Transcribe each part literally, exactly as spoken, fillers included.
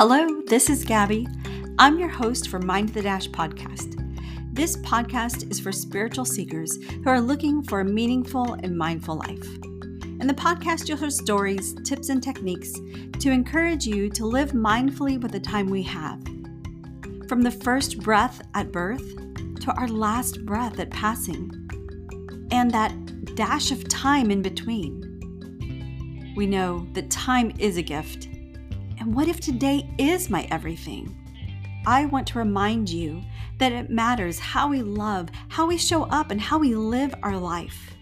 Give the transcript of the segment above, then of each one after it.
Hello, this is Gabby. I'm your host for Mind the Dash podcast. This podcast is for spiritual seekers who are looking for a meaningful and mindful life. In the podcast, you'll hear stories, tips, and techniques to encourage you to live mindfully with the time we have. From the first breath at birth to our last breath at passing, and that dash of time in between. We know that time is a gift. And what if today is my everything? I want to remind you that it matters how we love, how we show up, and how we live our life.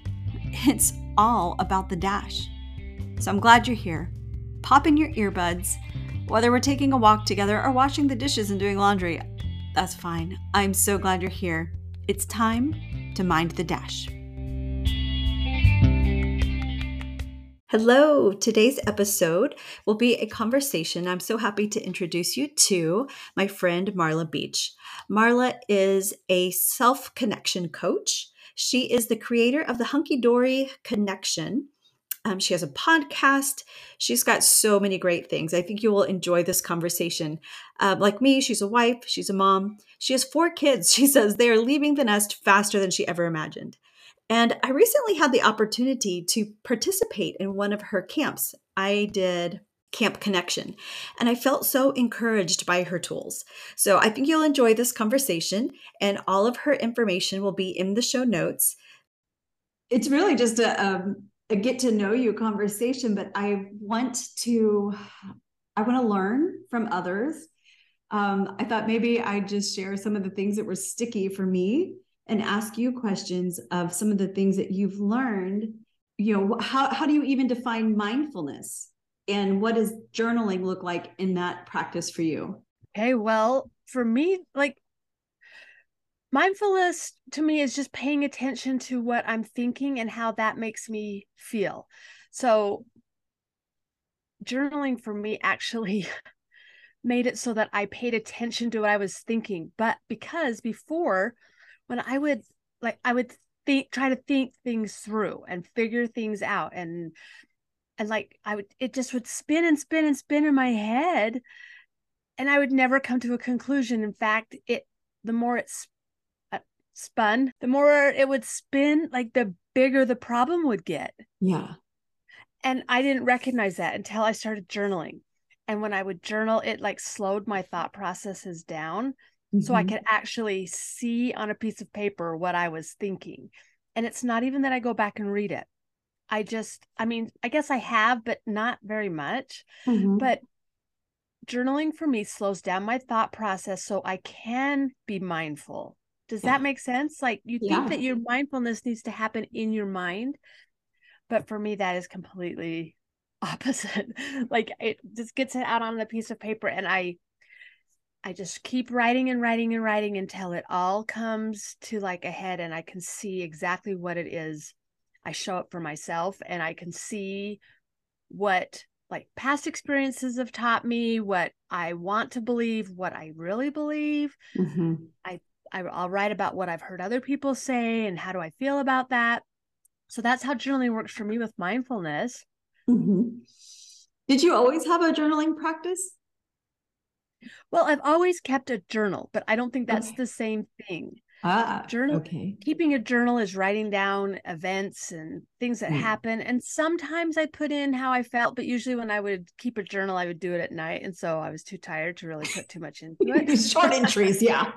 It's all about the dash. So I'm glad you're here. Pop in your earbuds. Whether we're taking a walk together or washing the dishes and doing laundry, that's fine. I'm so glad you're here. It's time to mind the dash. Hello, today's episode will be a conversation. I'm so happy to introduce you to my friend Marla Beach. Marla is a self-connection coach. She is the creator of the Hunky Dory Connection. Um, she has a podcast. She's got so many great things. I think you will enjoy this conversation. Uh, like me, she's a wife. She's a mom. She has four kids. She says they are leaving the nest faster than she ever imagined. And I recently had the opportunity to participate in one of her camps. I did Camp Connection, and I felt so encouraged by her tools. So I think you'll enjoy this conversation, and all of her information will be in the show notes. It's really just a, um, a get to know you conversation, but I want to, I want to learn from others. Um, I thought maybe I'd just share some of the things that were sticky for me and ask you questions of some of the things that you've learned. You know, how, how do you even define mindfulness? And what does journaling look like in that practice for you? Okay, well, for me, like mindfulness to me is just paying attention to what I'm thinking and how that makes me feel. So journaling for me actually made it so that I paid attention to what I was thinking. But because before, when I would like, I would think, try to think things through and figure things out. And, and like, I would, it just would spin and spin and spin in my head, and I would never come to a conclusion. In fact, it, the more it sp- uh, spun, the more it would spin, like the bigger the problem would get. Yeah. And I didn't recognize that until I started journaling. And when I would journal, it like slowed my thought processes down. Mm-hmm. So I could actually see on a piece of paper what I was thinking. And it's not even that I go back and read it. I just, I mean, I guess I have, but not very much. Mm-hmm. But journaling for me slows down my thought process so I can be mindful. Does yeah. that make sense? Like you think yeah. that your mindfulness needs to happen in your mind. But for me, that is completely opposite. Like it just gets it out on a piece of paper, and I I just keep writing and writing and writing until it all comes to like a head, and I can see exactly what it is. I show up for myself, and I can see what like past experiences have taught me, what I want to believe, what I really believe. Mm-hmm. I, I, I'll write about what I've heard other people say and how do I feel about that. So that's how journaling works for me with mindfulness. Mm-hmm. Did you always have a journaling practice? Well, I've always kept a journal, but I don't think that's okay. the same thing. Ah, journal, okay. Keeping a journal is writing down events and things that mm. happen. And sometimes I put in how I felt, but usually when I would keep a journal, I would do it at night. And so I was too tired to really put too much into it. Short entries, yeah.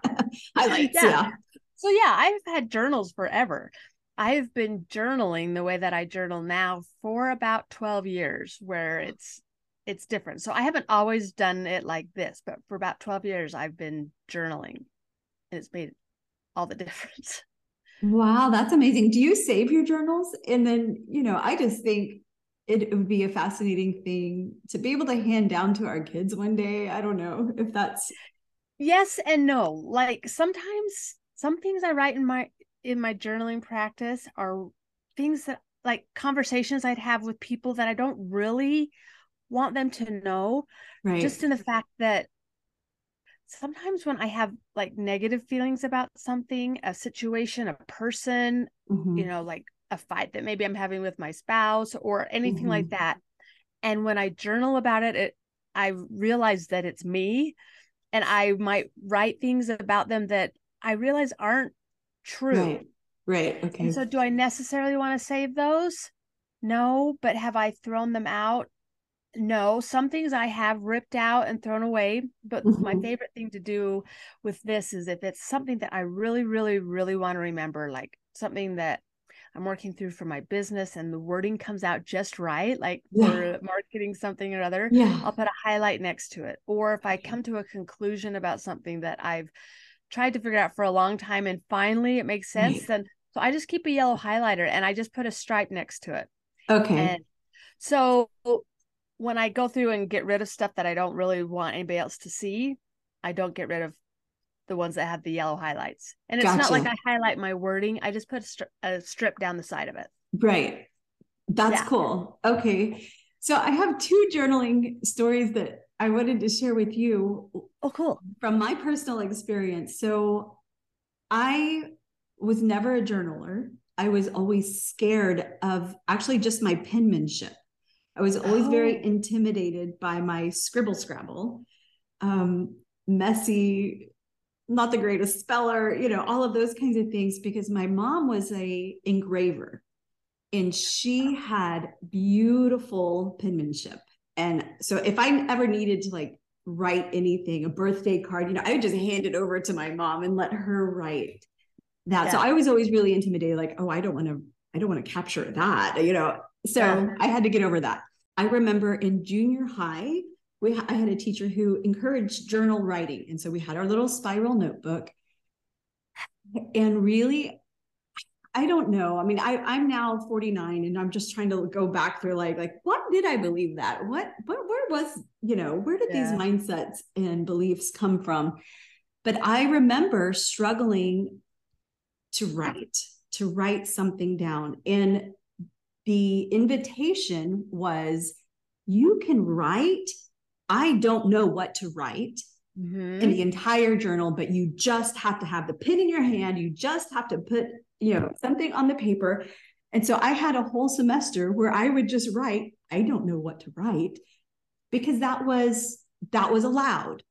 Highlights, yeah. yeah. So yeah, I've had journals forever. I've been journaling the way that I journal now for about twelve years, where it's It's different. So I haven't always done it like this, but for about twelve years, I've been journaling, and it's made all the difference. Wow. That's amazing. Do you save your journals? And then, you know, I just think it would be a fascinating thing to be able to hand down to our kids one day. I don't know if that's. Yes and no. Like sometimes some things I write in my, in my journaling practice are things that like conversations I'd have with people that I don't really want them to know, right? Just in the fact that sometimes when I have like negative feelings about something, a situation, a person, mm-hmm. you know, like a fight that maybe I'm having with my spouse or anything mm-hmm. like that. And when I journal about it, it I realize that it's me, and I might write things about them that I realize aren't true. Right. Right. Okay. And so do I necessarily want to save those? No. But have I thrown them out? No. Some things I have ripped out and thrown away. But mm-hmm. my favorite thing to do with this is if it's something that I really, really, really want to remember, like something that I'm working through for my business and the wording comes out just right, like yeah. for marketing something or other, yeah. I'll put a highlight next to it. Or if I come to a conclusion about something that I've tried to figure out for a long time and finally it makes sense, right. then so I just keep a yellow highlighter and I just put a stripe next to it. Okay. And so when I go through and get rid of stuff that I don't really want anybody else to see, I don't get rid of the ones that have the yellow highlights. And it's gotcha. Not like I highlight my wording. I just put a, stri- a strip down the side of it. Right. That's yeah. cool. Okay. So I have two journaling stories that I wanted to share with you. Oh, cool. From my personal experience. So I was never a journaler. I was always scared of actually just my penmanship. I was always oh. very intimidated by my scribble scrabble, um, messy, not the greatest speller, you know, all of those kinds of things, because my mom was a engraver and she had beautiful penmanship. And so if I ever needed to like write anything, a birthday card, you know, I would just hand it over to my mom and let her write that. Yeah. So I was always really intimidated, like, oh, I don't want to, I don't want to capture that, you know? So yeah. I had to get over that. I remember in junior high, We, I had a teacher who encouraged journal writing. And so we had our little spiral notebook. And really, I don't know. I mean, I, I'm now forty-nine and I'm just trying to go back through like, like, what did I believe that? What, what, where was, you know, where did yeah. these mindsets and beliefs come from? But I remember struggling to write, to write something down. And the invitation was, you can write. I don't know what to write mm-hmm. in the entire journal, but you just have to have the pen in your hand. You just have to put, you know, something on the paper. And so I had a whole semester where I would just write, I don't know what to write, because that was, that was allowed.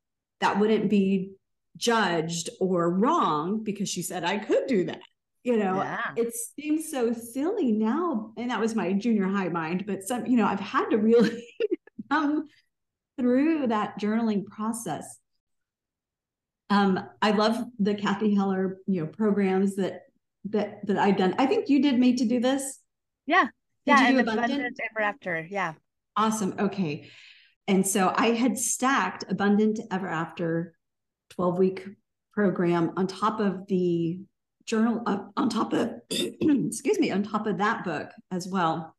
That wouldn't be judged or wrong because she said I could do that. You know, yeah. it seems so silly now. And that was my junior high mind, but some, you know, I've had to really um, through that journaling process. Um, I love the Kathy Heller, you know, programs that, that, that I've done. I think you did Made to Do This. Yeah. Did yeah. And abundant? Abundant Ever After. Yeah. Awesome. Okay. And so I had stacked Abundant Ever After twelve week program on top of the journal uh, on top of, excuse me, on top of that book as well.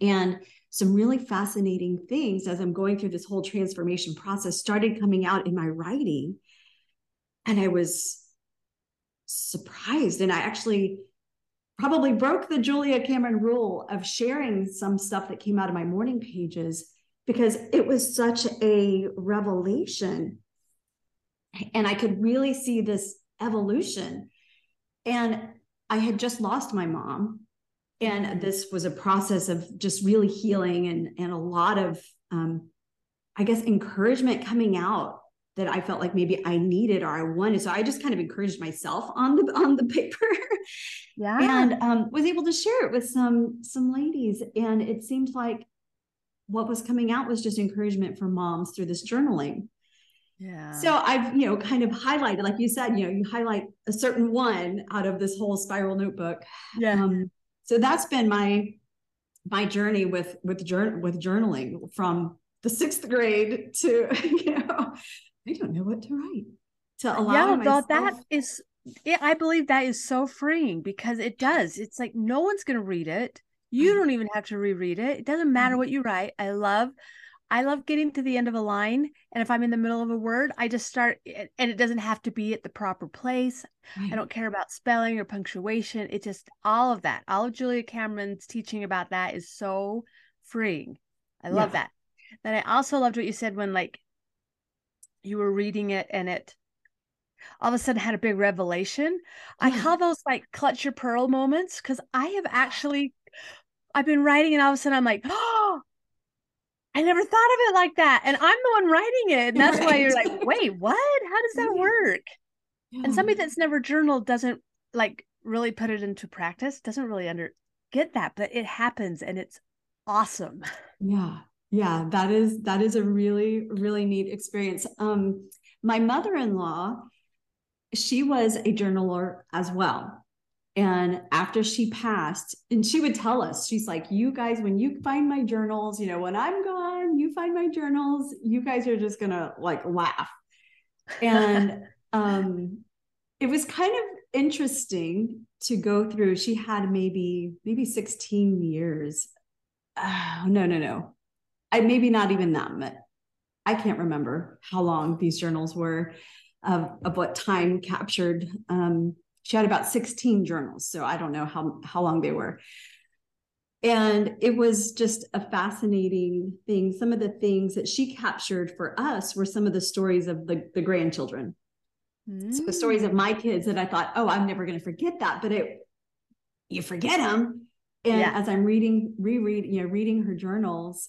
And some really fascinating things as I'm going through this whole transformation process started coming out in my writing. And I was surprised. And I actually probably broke the Julia Cameron rule of sharing some stuff that came out of my morning pages because it was such a revelation. And I could really see this evolution. And I had just lost my mom. And this was a process of just really healing and, and a lot of, um, I guess, encouragement coming out that I felt like maybe I needed or I wanted. So I just kind of encouraged myself on the, on the paper yeah. and um, was able to share it with some, some ladies. And it seemed like what was coming out was just encouragement for moms through this journaling. Yeah. So I've, you know, kind of highlighted, like you said, you know, you highlight a certain one out of this whole spiral notebook. Yeah. Um, so that's been my, my journey with, with jour- with journaling from the sixth grade to, you know, I don't know what to write to allow yeah, myself. Yeah, that is, I believe that is so freeing because it does. It's like, no one's going to read it. You don't even have to reread it. It doesn't matter what you write. I love I love getting to the end of a line. And if I'm in the middle of a word, I just start, and it doesn't have to be at the proper place. Right. I don't care about spelling or punctuation. It's just all of that. All of Julia Cameron's teaching about that is so freeing. I love yeah. that. Then I also loved what you said when like you were reading it and it all of a sudden had a big revelation. Yeah. I call those like clutch your pearl moments. Cause I have actually, I've been writing and all of a sudden I'm like, oh, I I never thought of it like that. And I'm the one writing it. And that's right. Why you're like, wait, what? How does that work? Yeah. And somebody that's never journaled doesn't like really put it into practice, doesn't really under get that, but it happens and it's awesome. Yeah. Yeah. That is, that is a really, really neat experience. Um, my mother-in-law, she was a journaler as well. And after she passed, and she would tell us, she's like, you guys, when you find my journals, you know, when I'm gone, you find my journals, you guys are just going to like laugh. And um, it was kind of interesting to go through. She had maybe, maybe sixteen years. Oh, no, no, no. I, maybe not even that much. I can't remember how long these journals were of, of what time captured. Um, She had about sixteen journals, so I don't know how, how long they were. And it was just a fascinating thing. Some of the things that she captured for us were some of the stories of the, the grandchildren. Mm. So the stories of my kids that I thought, oh, I'm never going to forget that, but it, you forget them. And yeah. as I'm reading, reread, you know, reading her journals,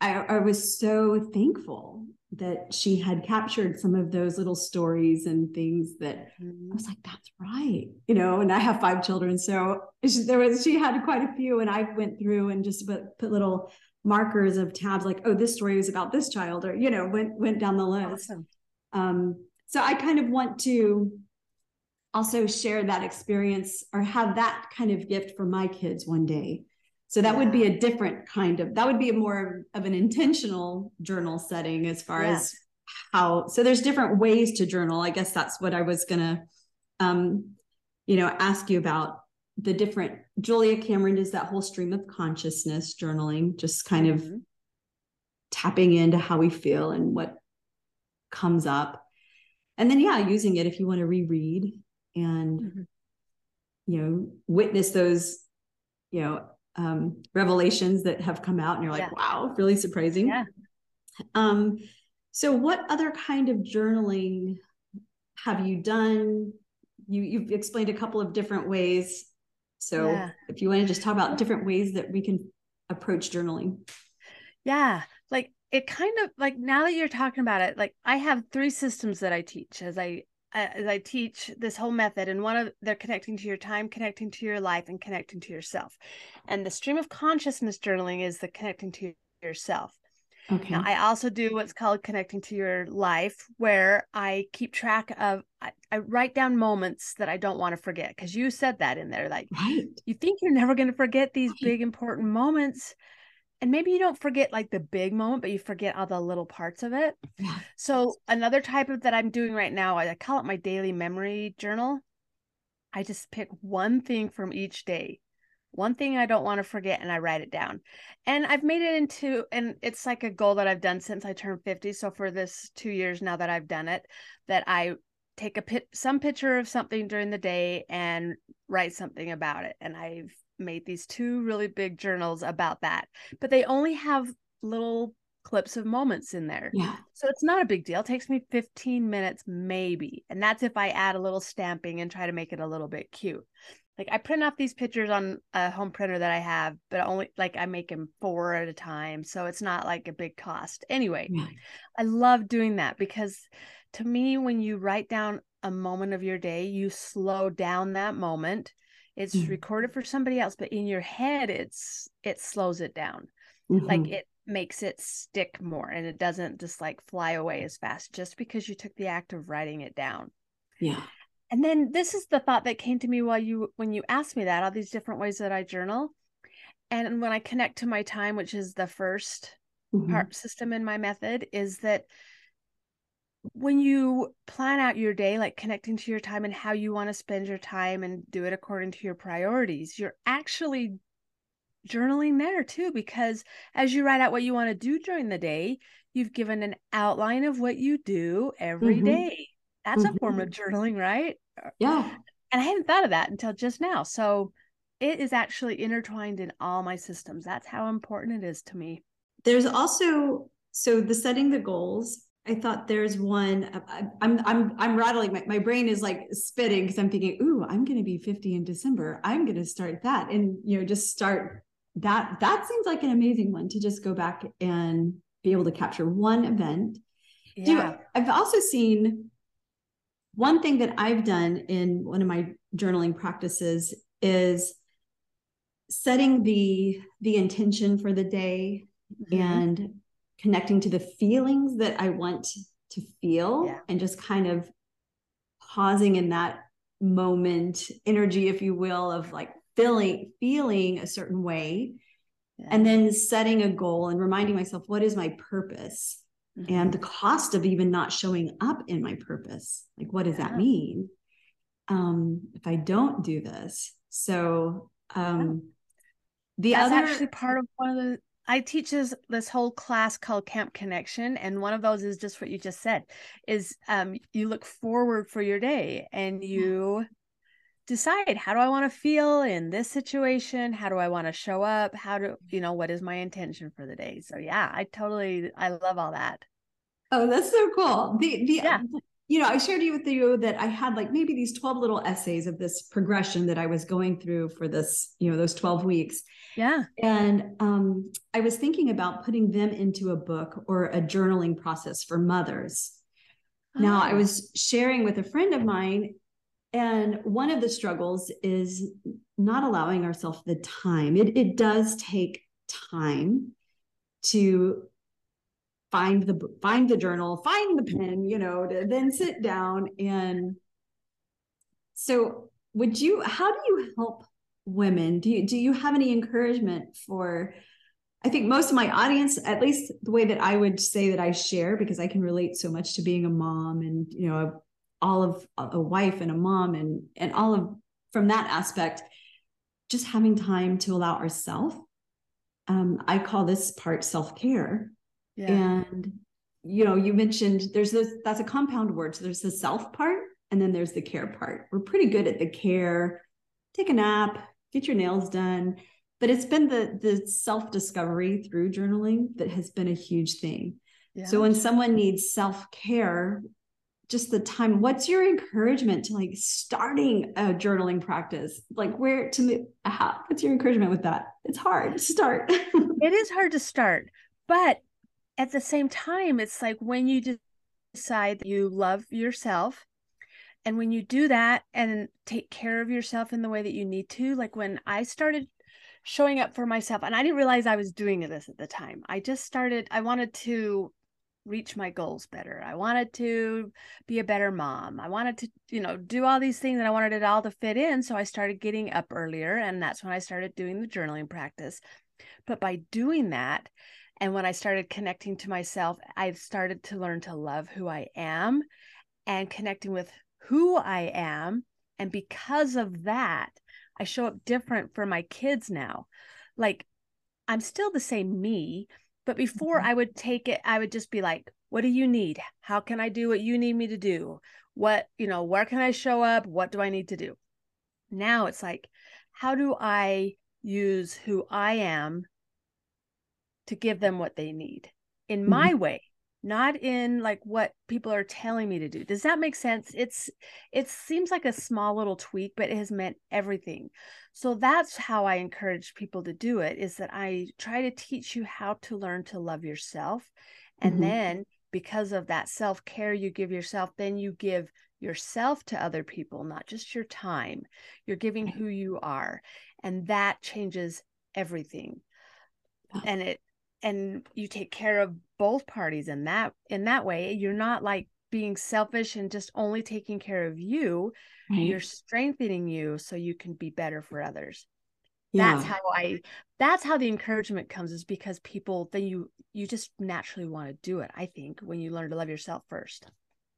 I, I was so thankful that she had captured some of those little stories and things that I was like, that's right. You know, and I have five children. So she, there was, she had quite a few, and I went through and just put, put little markers of tabs like, oh, this story was about this child, or, you know, went, went down the list. Awesome. Um, so I kind of want to also share that experience or have that kind of gift for my kids one day. So that yeah. would be a different kind of, that would be more of an intentional journal setting as far yeah. as how, so there's different ways to journal. I guess that's what I was going to, um, you know, ask you about the different. Julia Cameron does that whole stream of consciousness journaling, just kind mm-hmm. of tapping into how we feel and what comes up. And then, yeah, using it if you want to reread and, mm-hmm. you know, witness those, you know, um, revelations that have come out and you're like, yeah. wow, really surprising. Yeah. Um, so what other kind of journaling have you done? You, you've explained a couple of different ways. So yeah. if you want to just talk about different ways that we can approach journaling. Yeah. Like it kind of like, now that you're talking about it, like I have three systems that I teach as I, as I teach this whole method, and one of they're connecting to your time, connecting to your life, and connecting to yourself. And the stream of consciousness journaling is the connecting to yourself. Okay. Now, I also do what's called connecting to your life, where I keep track of, I, I write down moments that I don't want to forget. Because you said that in there, like right. you think you're never going to forget these right. big important moments. And maybe you don't forget like the big moment, but you forget all the little parts of it. Yeah. So another type of that I'm doing right now, I call it my daily memory journal. I just pick one thing from each day, one thing I don't want to forget, and I write it down. And I've made it into, and it's like a goal that I've done since I turned fifty. So for this two years now that I've done it, that I take a pit, some picture of something during the day and write something about it. And I've made these two really big journals about that, but they only have little clips of moments in there. Yeah. So it's not a big deal. It takes me fifteen minutes maybe. And that's if I add a little stamping and try to make it a little bit cute. Like I print off these pictures on a home printer that I have, but only like I make them four at a time. So it's not like a big cost. Anyway, yeah. I love doing that because to me, when you write down a moment of your day, you slow down that moment. It's mm-hmm. recorded for somebody else, but in your head, it's, it slows it down. Mm-hmm. Like it makes it stick more, and it doesn't just like fly away as fast just because you took the act of writing it down. Yeah. And then this is the thought that came to me while you, when you asked me that, all these different ways that I journal. And when I connect to my time, which is the first mm-hmm. part system in my method, is that when you plan out your day, like connecting to your time and how you want to spend your time and do it according to your priorities, you're actually journaling there too, because as you write out what you want to do during the day, you've given an outline of what you do every mm-hmm. day. That's mm-hmm. a form of journaling, right? Yeah. And I hadn't thought of that until just now. So it is actually intertwined in all my systems. That's how important it is to me. There's also, so the setting the goals, I thought there's one, I, I'm, I'm, I'm rattling. My, my brain is like spitting because I'm thinking, ooh, I'm going to be fifty in December. I'm going to start that. And, you know, just start that that seems like an amazing one to just go back and be able to capture one event. Yeah. Do, I've also seen one thing that I've done in one of my journaling practices is setting the, the intention for the day, mm-hmm. and connecting to the feelings that I want to feel, yeah. and just kind of pausing in that moment, energy, if you will, of like feeling, feeling a certain way, yeah. and then setting a goal and reminding myself, what is my purpose? Mm-hmm. And the cost of even not showing up in my purpose. Like, what does yeah. that mean? Um, if I don't do this. So, um, yeah. the That's other actually part of one of the, I teach this, this whole class called Camp Connection. And one of those is just what you just said is, um, you look forward for your day and you yeah. decide, how do I want to feel in this situation? How do I want to show up? How do, you know, what is my intention for the day? So yeah, I totally, I love all that. Oh, that's so cool. The, the, yeah. you know, I shared you with you that I had like maybe these twelve little essays of this progression that I was going through for this, you know, those twelve weeks. Yeah. And um, I was thinking about putting them into a book or a journaling process for mothers. Oh. Now, I was sharing with a friend of mine, and one of the struggles is not allowing ourselves the time. It, it does take time to find the find the journal, find the pen, you know, to then sit down. And so would you, how do you help women? Do you, do you have any encouragement for, I think most of my audience, at least the way that I would say that I share, because I can relate so much to being a mom and, you know, all of a wife and a mom and, and all of, from that aspect, just having time to allow ourselves. Um, I call this part self-care. Yeah. And, you know, you mentioned there's this, that's a compound word. So there's the self part, and then there's the care part. We're pretty good at the care, take a nap, get your nails done. But it's been the, the self-discovery through journaling that has been a huge thing. Yeah. So when someone needs self-care, just the time, what's your encouragement to like starting a journaling practice? Like where to move, how, what's your encouragement with that? It's hard to start. It is hard to start, but at the same time, it's like when you decide that you love yourself, and when you do that and take care of yourself in the way that you need to, like when I started showing up for myself, and I didn't realize I was doing this at the time. I just started, I wanted to reach my goals better. I wanted to be a better mom. I wanted to, you know, do all these things, and I wanted it all to fit in. So I started getting up earlier, and that's when I started doing the journaling practice. But by doing that, and when I started connecting to myself, I've started to learn to love who I am and connecting with who I am. And because of that, I show up different for my kids now. Like I'm still the same me, but before I would take it, I would just be like, what do you need? How can I do what you need me to do? What, you know, where can I show up? What do I need to do? Now it's like, how do I use who I am to give them what they need in my mm-hmm. way, not in like what people are telling me to do. Does that make sense? It's, it seems like a small little tweak, but it has meant everything. So that's how I encourage people to do it, is that I try to teach you how to learn to love yourself. And mm-hmm. then because of that self-care you give yourself, then you give yourself to other people, not just your time. You're giving who you are. And that changes everything. And it, and you take care of both parties in that, in that way. You're not like being selfish and just only taking care of you. Right. You're strengthening you so you can be better for others. Yeah. That's how I, that's how the encouragement comes, is because people, then you, you just naturally want to do it. I think when you learn to love yourself first.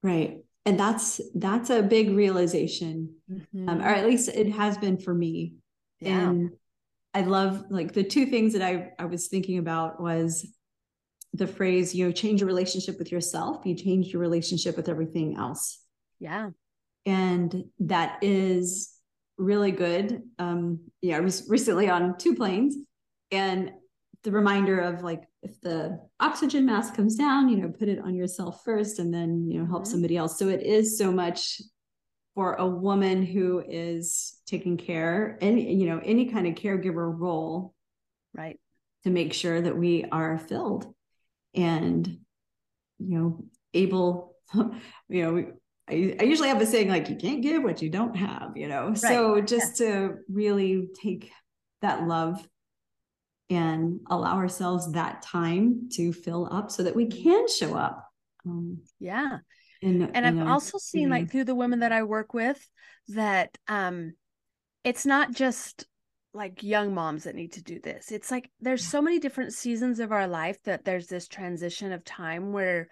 Right. And that's, that's a big realization, mm-hmm. um, or at least it has been for me. Yeah. And I love, like the two things that I, I was thinking about was the phrase, you know, change your relationship with yourself, you change your relationship with everything else. Yeah. And that is really good. Um, yeah, I was recently on two planes, and the reminder of like, if the oxygen mask comes down, you know, put it on yourself first, and then, you know, help mm-hmm. somebody else. So it is so much for a woman who is taking care, any, you know, any kind of caregiver role, right? To make sure that we are filled and, you know, able, you know, we, I, I usually have a saying like, you can't give what you don't have, you know? Right. So just yeah. to really take that love and allow ourselves that time to fill up so that we can show up. Um, yeah. In, and in I've a, also seen you know, like through the women that I work with that um, it's not just like young moms that need to do this. It's like, there's so many different seasons of our life that there's this transition of time where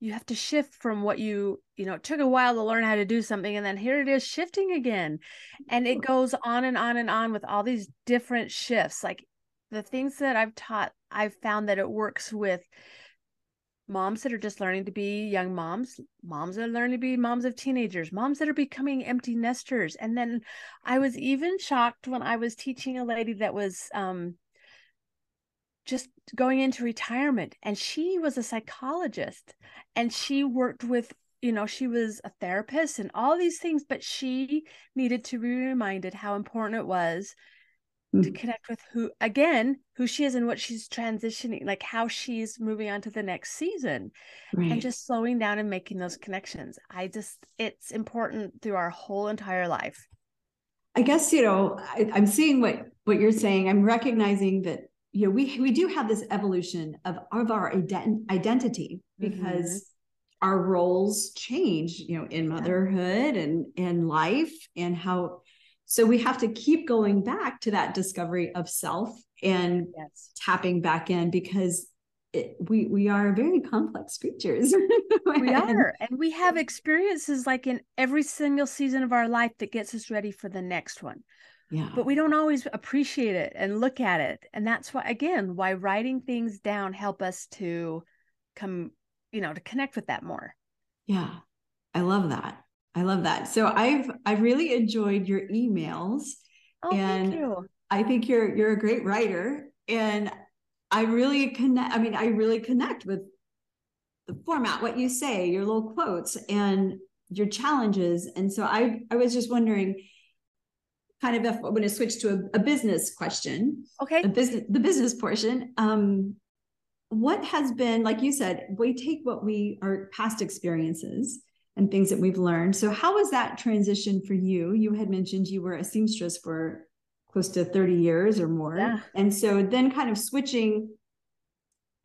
you have to shift from what you, you know, it took a while to learn how to do something. And then here it is shifting again. And it goes on and on and on with all these different shifts. Like the things that I've taught, I've found that it works with moms that are just learning to be young moms, moms that are learning to be moms of teenagers, moms that are becoming empty nesters. And then I was even shocked when I was teaching a lady that was um, just going into retirement, and she was a psychologist and she worked with, you know, she was a therapist and all these things, but she needed to be reminded how important it was to connect with who, again, who she is and what she's transitioning, like how she's moving on to the next season, right. And just slowing down and making those connections. I just, it's important through our whole entire life. I guess, you know, I, I'm seeing what, what you're saying. I'm recognizing that, you know, we, we do have this evolution of, of our ident- identity because mm-hmm. our roles change, you know, in motherhood and in life and how, so we have to keep going back to that discovery of self and yes. tapping back in because it, we, we are very complex creatures. We are. And we have experiences like in every single season of our life that gets us ready for the next one. Yeah. But we don't always appreciate it and look at it. And that's why, again, why writing things down help us to come, you know, to connect with that more. Yeah. I love that. I love that. So I've, I've really enjoyed your emails oh, and thank you. I think you're, you're a great writer and I really connect. I mean, I really connect with the format, what you say, your little quotes and your challenges. And so I, I was just wondering kind of if I'm going to switch to a, a business question, okay. a business, the business portion. Um, what has been, like you said, we take what we our past experiences and things that we've learned. So how was that transition for you? You had mentioned you were a seamstress for close to thirty years or more. Yeah. And so then kind of switching,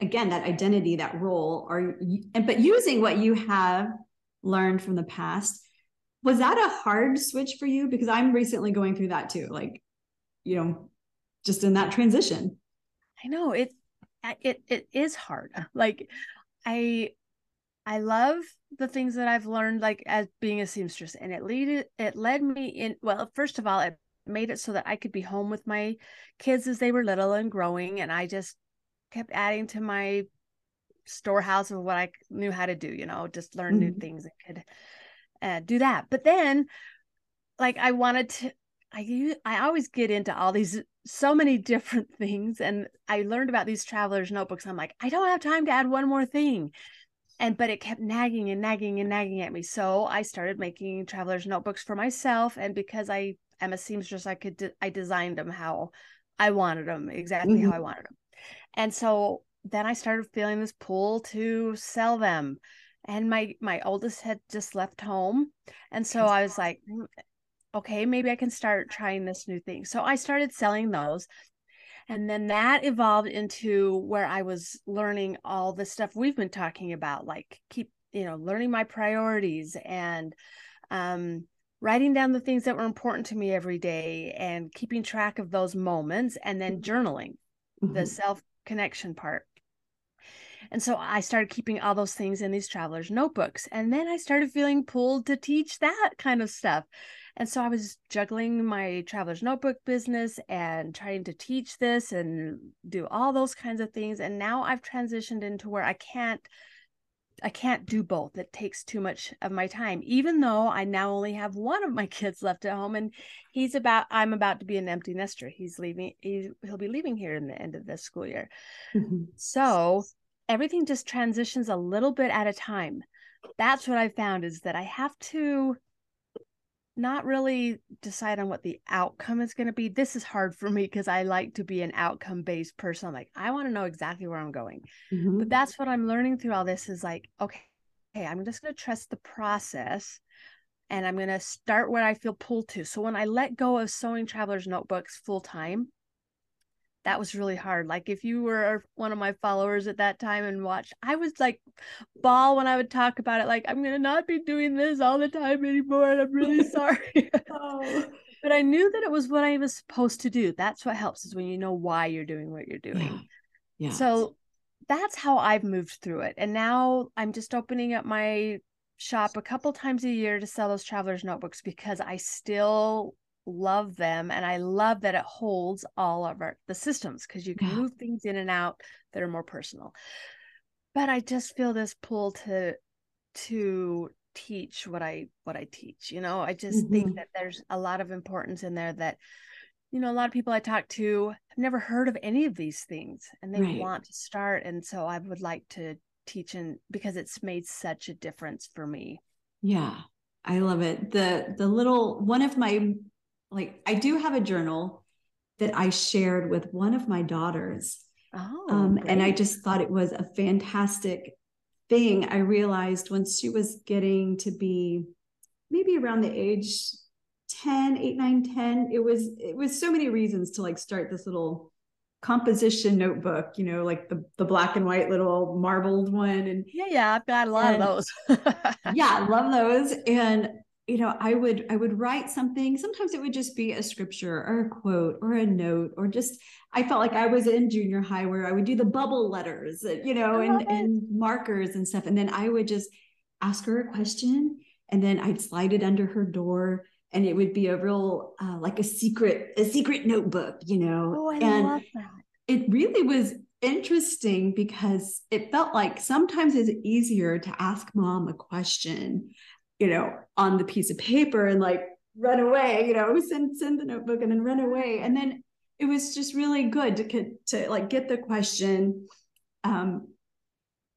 again, that identity, that role, or, and but using what you have learned from the past, was that a hard switch for you? Because I'm recently going through that too, like, you know, just in that transition. I know it, it, it is hard. Like I, I love the things that I've learned, like as being a seamstress, and it lead it led me in. Well, first of all, it made it so that I could be home with my kids as they were little and growing, and I just kept adding to my storehouse of what I knew how to do. You know, just learn mm-hmm. new things and could uh, do that. But then, like I wanted to, I I always get into all these so many different things, and I learned about these travelers' notebooks. I'm like, I don't have time to add one more thing. And, but it kept nagging and nagging and nagging at me. So I started making traveler's notebooks for myself. And because I am a seamstress, I could, de- I designed them how I wanted them, exactly mm-hmm. how I wanted them. And so then I started feeling this pull to sell them. And my, my oldest had just left home. And so I was like, okay, maybe I can start trying this new thing. So I started selling those. And then that evolved into where I was learning all the stuff we've been talking about, like keep, you know, learning my priorities and um, writing down the things that were important to me every day and keeping track of those moments and then journaling, mm-hmm. the self-connection part. And so I started keeping all those things in these travelers' notebooks. And then I started feeling pulled to teach that kind of stuff. And so I was juggling my traveler's notebook business and trying to teach this and do all those kinds of things. And now I've transitioned into where I can't, I can't do both. It takes too much of my time, even though I now only have one of my kids left at home and he's about, I'm about to be an empty nester. He's leaving, he, he'll be leaving here in the end of this school year. Mm-hmm. So everything just transitions a little bit at a time. That's what I found is that I have to not really decide on what the outcome is going to be. This is hard for me because I like to be an outcome-based person. I'm like, I want to know exactly where I'm going. Mm-hmm. But that's what I'm learning through all this is like, okay, hey, I'm just going to trust the process and I'm going to start where I feel pulled to. So when I let go of sewing traveler's notebooks full-time, that was really hard. Like if you were one of my followers at that time and watched, I was like bawl when I would talk about it. Like, I'm going to not be doing this all the time anymore. And I'm really sorry. Oh. But I knew that it was what I was supposed to do. That's what helps is when you know why you're doing what you're doing. Yeah. Yeah. So that's how I've moved through it. And now I'm just opening up my shop a couple times a year to sell those traveler's notebooks because I still love them, and I love that it holds all of our the systems because you can yeah. move things in and out that are more personal. But I just feel this pull to to teach what I what I teach. You know, I just mm-hmm. think that there's a lot of importance in there that, you know, a lot of people I talk to have never heard of any of these things, and they right. want to start. And so I would like to teach, and because it's made such a difference for me. Yeah, I love it. The the little one of my Like I do have a journal that I shared with one of my daughters. Oh, um, and I just thought it was a fantastic thing. I realized once she was getting to be maybe around the age ten, eight, nine, ten, it was, it was so many reasons to like start this little composition notebook, you know, like the, the black and white little marbled one. And yeah, yeah, I've got a lot and, of those. Yeah, I love those. And you know, I would, I would write something. Sometimes it would just be a scripture or a quote or a note, or just, I felt like I was in junior high where I would do the bubble letters, you know, and, and markers and stuff. And then I would just ask her a question and then I'd slide it under her door and it would be a real, uh, like a secret, a secret notebook, you know. Oh, I and love that. It really was interesting because it felt like sometimes it's easier to ask mom a question, you know, on the piece of paper and like run away, you know, send, send the notebook and then run away. And then it was just really good to, to like get the question um,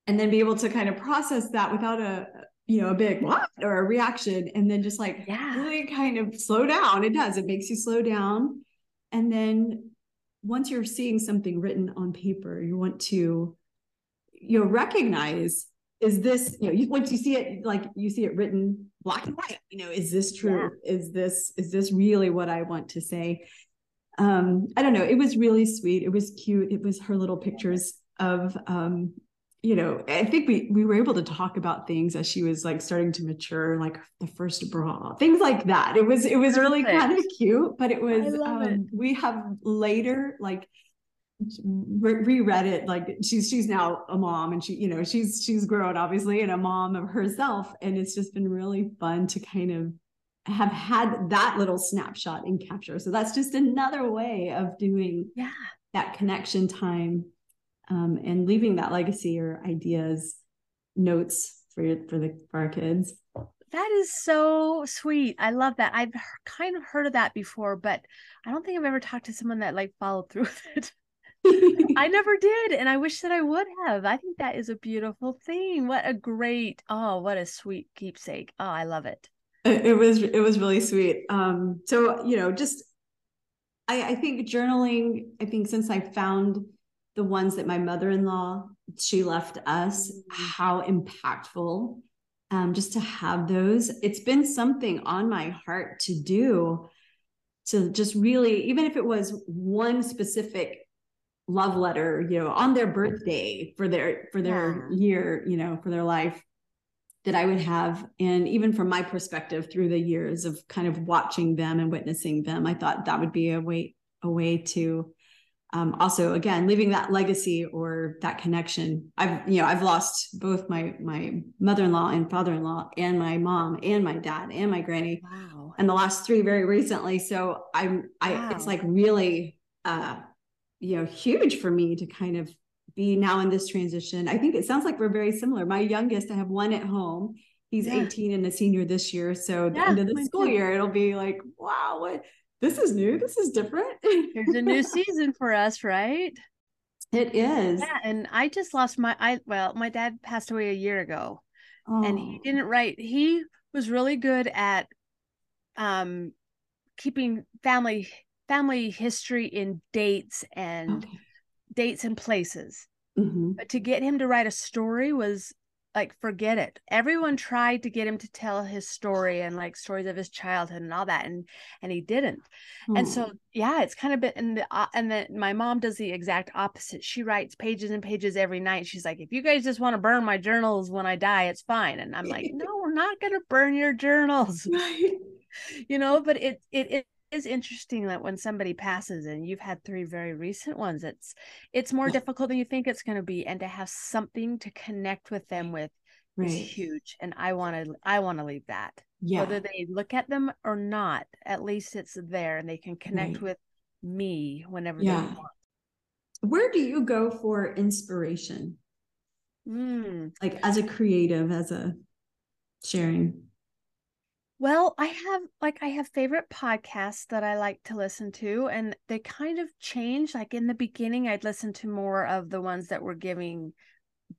and then be able to kind of process that without a, you know, a big what or a reaction. And then just like yeah. really kind of slow down. It does, it makes you slow down. And then once you're seeing something written on paper, you want to, you know, recognize, is this, you know, you, once you see it, like you see it written black and white, you know, is this true? Yeah. Is this, is this really what I want to say? Um, I don't know. It was really sweet. It was cute. It was her little pictures of, um, you know, I think we, we were able to talk about things as she was like starting to mature, like the first bra, things like that. It was, it was Perfect. really kind of cute, but it was, um, it. we have later, like, reread it. Like she's she's now a mom, and she you know she's she's grown obviously, and a mom of herself, and it's just been really fun to kind of have had that little snapshot and capture. So that's just another way of doing yeah. that connection time, um, and leaving that legacy or ideas, notes for your, for the for our kids. That is so sweet. I love that. I've kind of heard of that before, but I don't think I've ever talked to someone that like followed through with it. I never did. And I wish that I would have. I think that is a beautiful thing. What a great, oh, what a sweet keepsake. Oh, I love it. It, it was, it was really sweet. Um, so, you know, just, I, I think journaling, I think since I found the ones that my mother-in-law, she left us, how impactful, um, just to have those. It's been something on my heart to do, to just really, even if it was one specific love letter, you know, on their birthday for their, for their yeah. year, you know, for their life, that I would have. And even from my perspective through the years of kind of watching them and witnessing them, I thought that would be a way, a way to um, also, again, leaving that legacy or that connection. I've, you know, I've lost both my, my mother-in-law and father-in-law and my mom and my dad and my granny. Wow. And the last three very recently. So I'm, I, wow. it's like really, uh, you know, huge for me to kind of be now in this transition. I think it sounds like we're very similar. My youngest, I have one at home. He's yeah. eighteen and a senior this year. So yeah, the end of the school goodness. year, it'll be like, wow, what, this is new. This is different. There's a new season for us, right? It is. Yeah, and I just lost my, I well, my dad passed away a year ago, oh. and he didn't write. He was really good at um, keeping family family history in dates and okay. dates and places. Mm-hmm. But to get him to write a story was like, forget it. Everyone tried to get him to tell his story and like stories of his childhood and all that. And, and he didn't. Mm. And so, yeah, it's kind of been, and, the, uh, and then my mom does the exact opposite. She writes pages and pages every night. She's like, if you guys just want to burn my journals when I die, it's fine. And I'm like, no, we're not going to burn your journals, right. you know, but it, it, it is interesting that when somebody passes, and you've had three very recent ones, it's it's more difficult than you think it's going to be, and to have something to connect with them with right. is huge. And I want to I want to leave that, yeah. whether they look at them or not, at least it's there, and they can connect right. with me whenever yeah. they want. Where do you go for inspiration? Mm. Like as a creative, as a sharing. Well, I have like I have favorite podcasts that I like to listen to, and they kind of change. Like in the beginning, I'd listen to more of the ones that were giving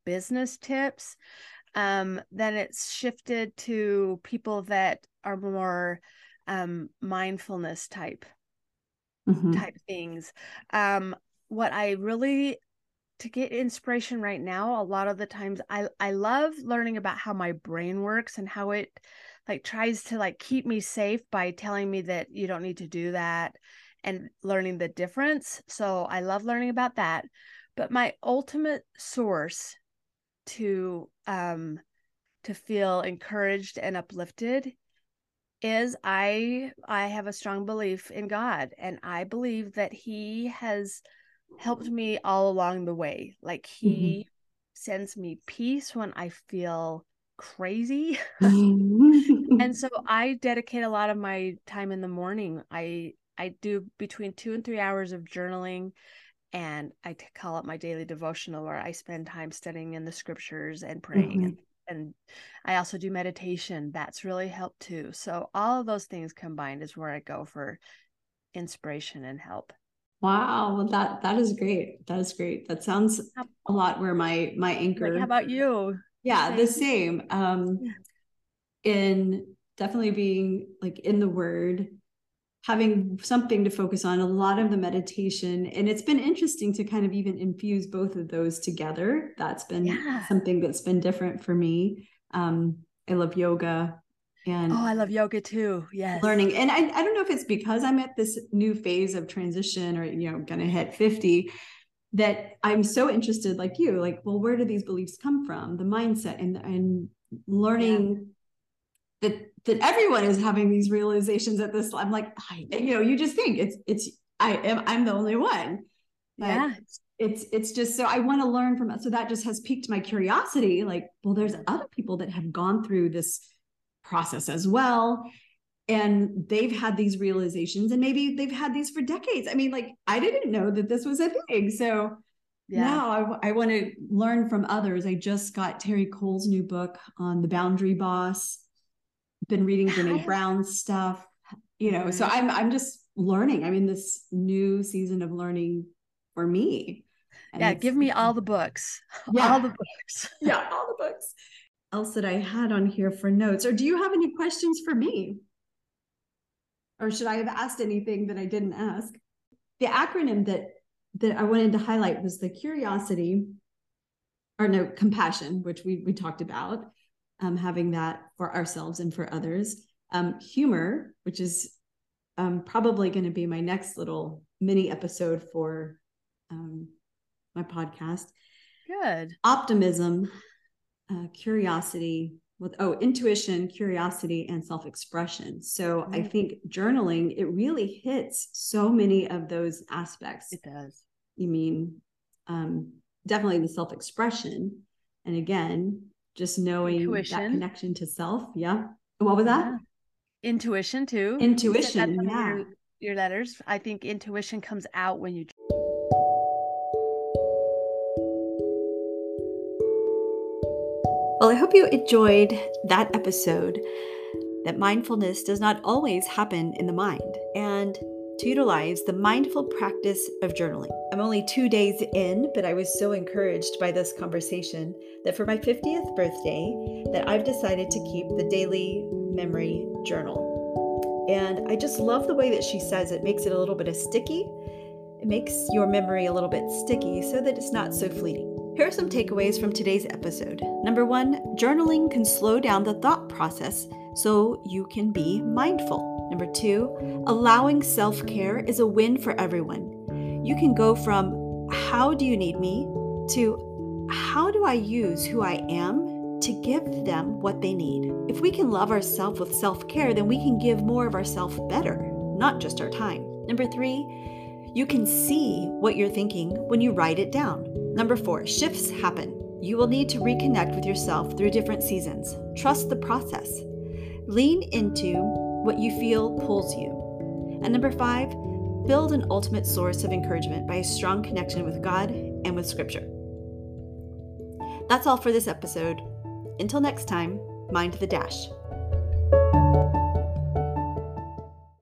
business tips. Um, then it's shifted to people that are more um, mindfulness type mm-hmm. type things. Um, what I really to get inspiration right now, a lot of the times I I love learning about how my brain works and how it like tries to like keep me safe by telling me that you don't need to do that and learning the difference. So I love learning about that. But my ultimate source to, um, to feel encouraged and uplifted is I, I have a strong belief in God, and I believe that he has helped me all along the way. Like he mm-hmm. sends me peace when I feel crazy. And so I dedicate a lot of my time in the morning. I I do between two and three hours of journaling, and I t- call it my daily devotional, where I spend time studying in the scriptures and praying. Mm-hmm. And, and I also do meditation. That's really helped too. So all of those things combined is where I go for inspiration and help. Wow. Well, that, that is great. That is great. That sounds a lot where my, my anchor. Like, how about you? Yeah, the same. Um, in definitely being like in the word, having something to focus on, a lot of the meditation. And it's been interesting to kind of even infuse both of those together. That's been yeah. something that's been different for me. Um, I love yoga. And oh, I love yoga too. Yes. Learning. And I, I don't know if it's because I'm at this new phase of transition, or, you know, going to hit fifty, that I'm so interested, like you, like, well, where do these beliefs come from? The mindset, and and learning yeah. that that everyone is having these realizations at this. I'm like, I, you know, you just think it's it's I am I'm the only one. But yeah, it's it's just so I want to learn from it. So that just has piqued my curiosity. Like, well, there's other people that have gone through this process as well, and they've had these realizations, and maybe they've had these for decades. I mean, like, I didn't know that this was a thing. So yeah. now I, w- I want to learn from others. I just got Terry Cole's new book on The Boundary Boss. Been reading Brene Brown's stuff, you know, so I'm, I'm just learning. I'm in this new season of learning for me. And yeah. Give me all the books, yeah. all the books. yeah. All the books else that I had on here for notes. Or do you have any questions for me? Or should I have asked anything that I didn't ask? The acronym that that I wanted to highlight was the curiosity, or no, compassion, which we we talked about, um, having that for ourselves and for others. Um, humor, which is um, probably going to be my next little mini episode for um, my podcast. Good. Optimism, uh, curiosity. With, oh, intuition, curiosity, and self-expression. So mm-hmm. I think journaling, it really hits so many of those aspects. It does. You mean, um, definitely the self-expression. And again, just knowing intuition. That connection to self. Yeah. What was that? Yeah. Intuition too. Intuition. That's yeah. Your, your letters. I think intuition comes out when you Well, I hope you enjoyed that episode, that mindfulness does not always happen in the mind, and to utilize the mindful practice of journaling. I'm only two days in, but I was so encouraged by this conversation that for my fiftieth birthday, that I've decided to keep the daily memory journal. And I just love the way that she says it makes it a little bit of sticky. It makes your memory a little bit sticky so that it's not so fleeting. Here are some takeaways from today's episode. Number one, journaling can slow down the thought process so you can be mindful. Number two, allowing self-care is a win for everyone. You can go from how do you need me to how do I use who I am to give them what they need. If we can love ourselves with self-care, then we can give more of ourselves better, not just our time. Number three, you can see what you're thinking when you write it down. Number four, shifts happen. You will need to reconnect with yourself through different seasons. Trust the process. Lean into what you feel pulls you. And number five, build an ultimate source of encouragement by a strong connection with God and with Scripture. That's all for this episode. Until next time, mind the dash.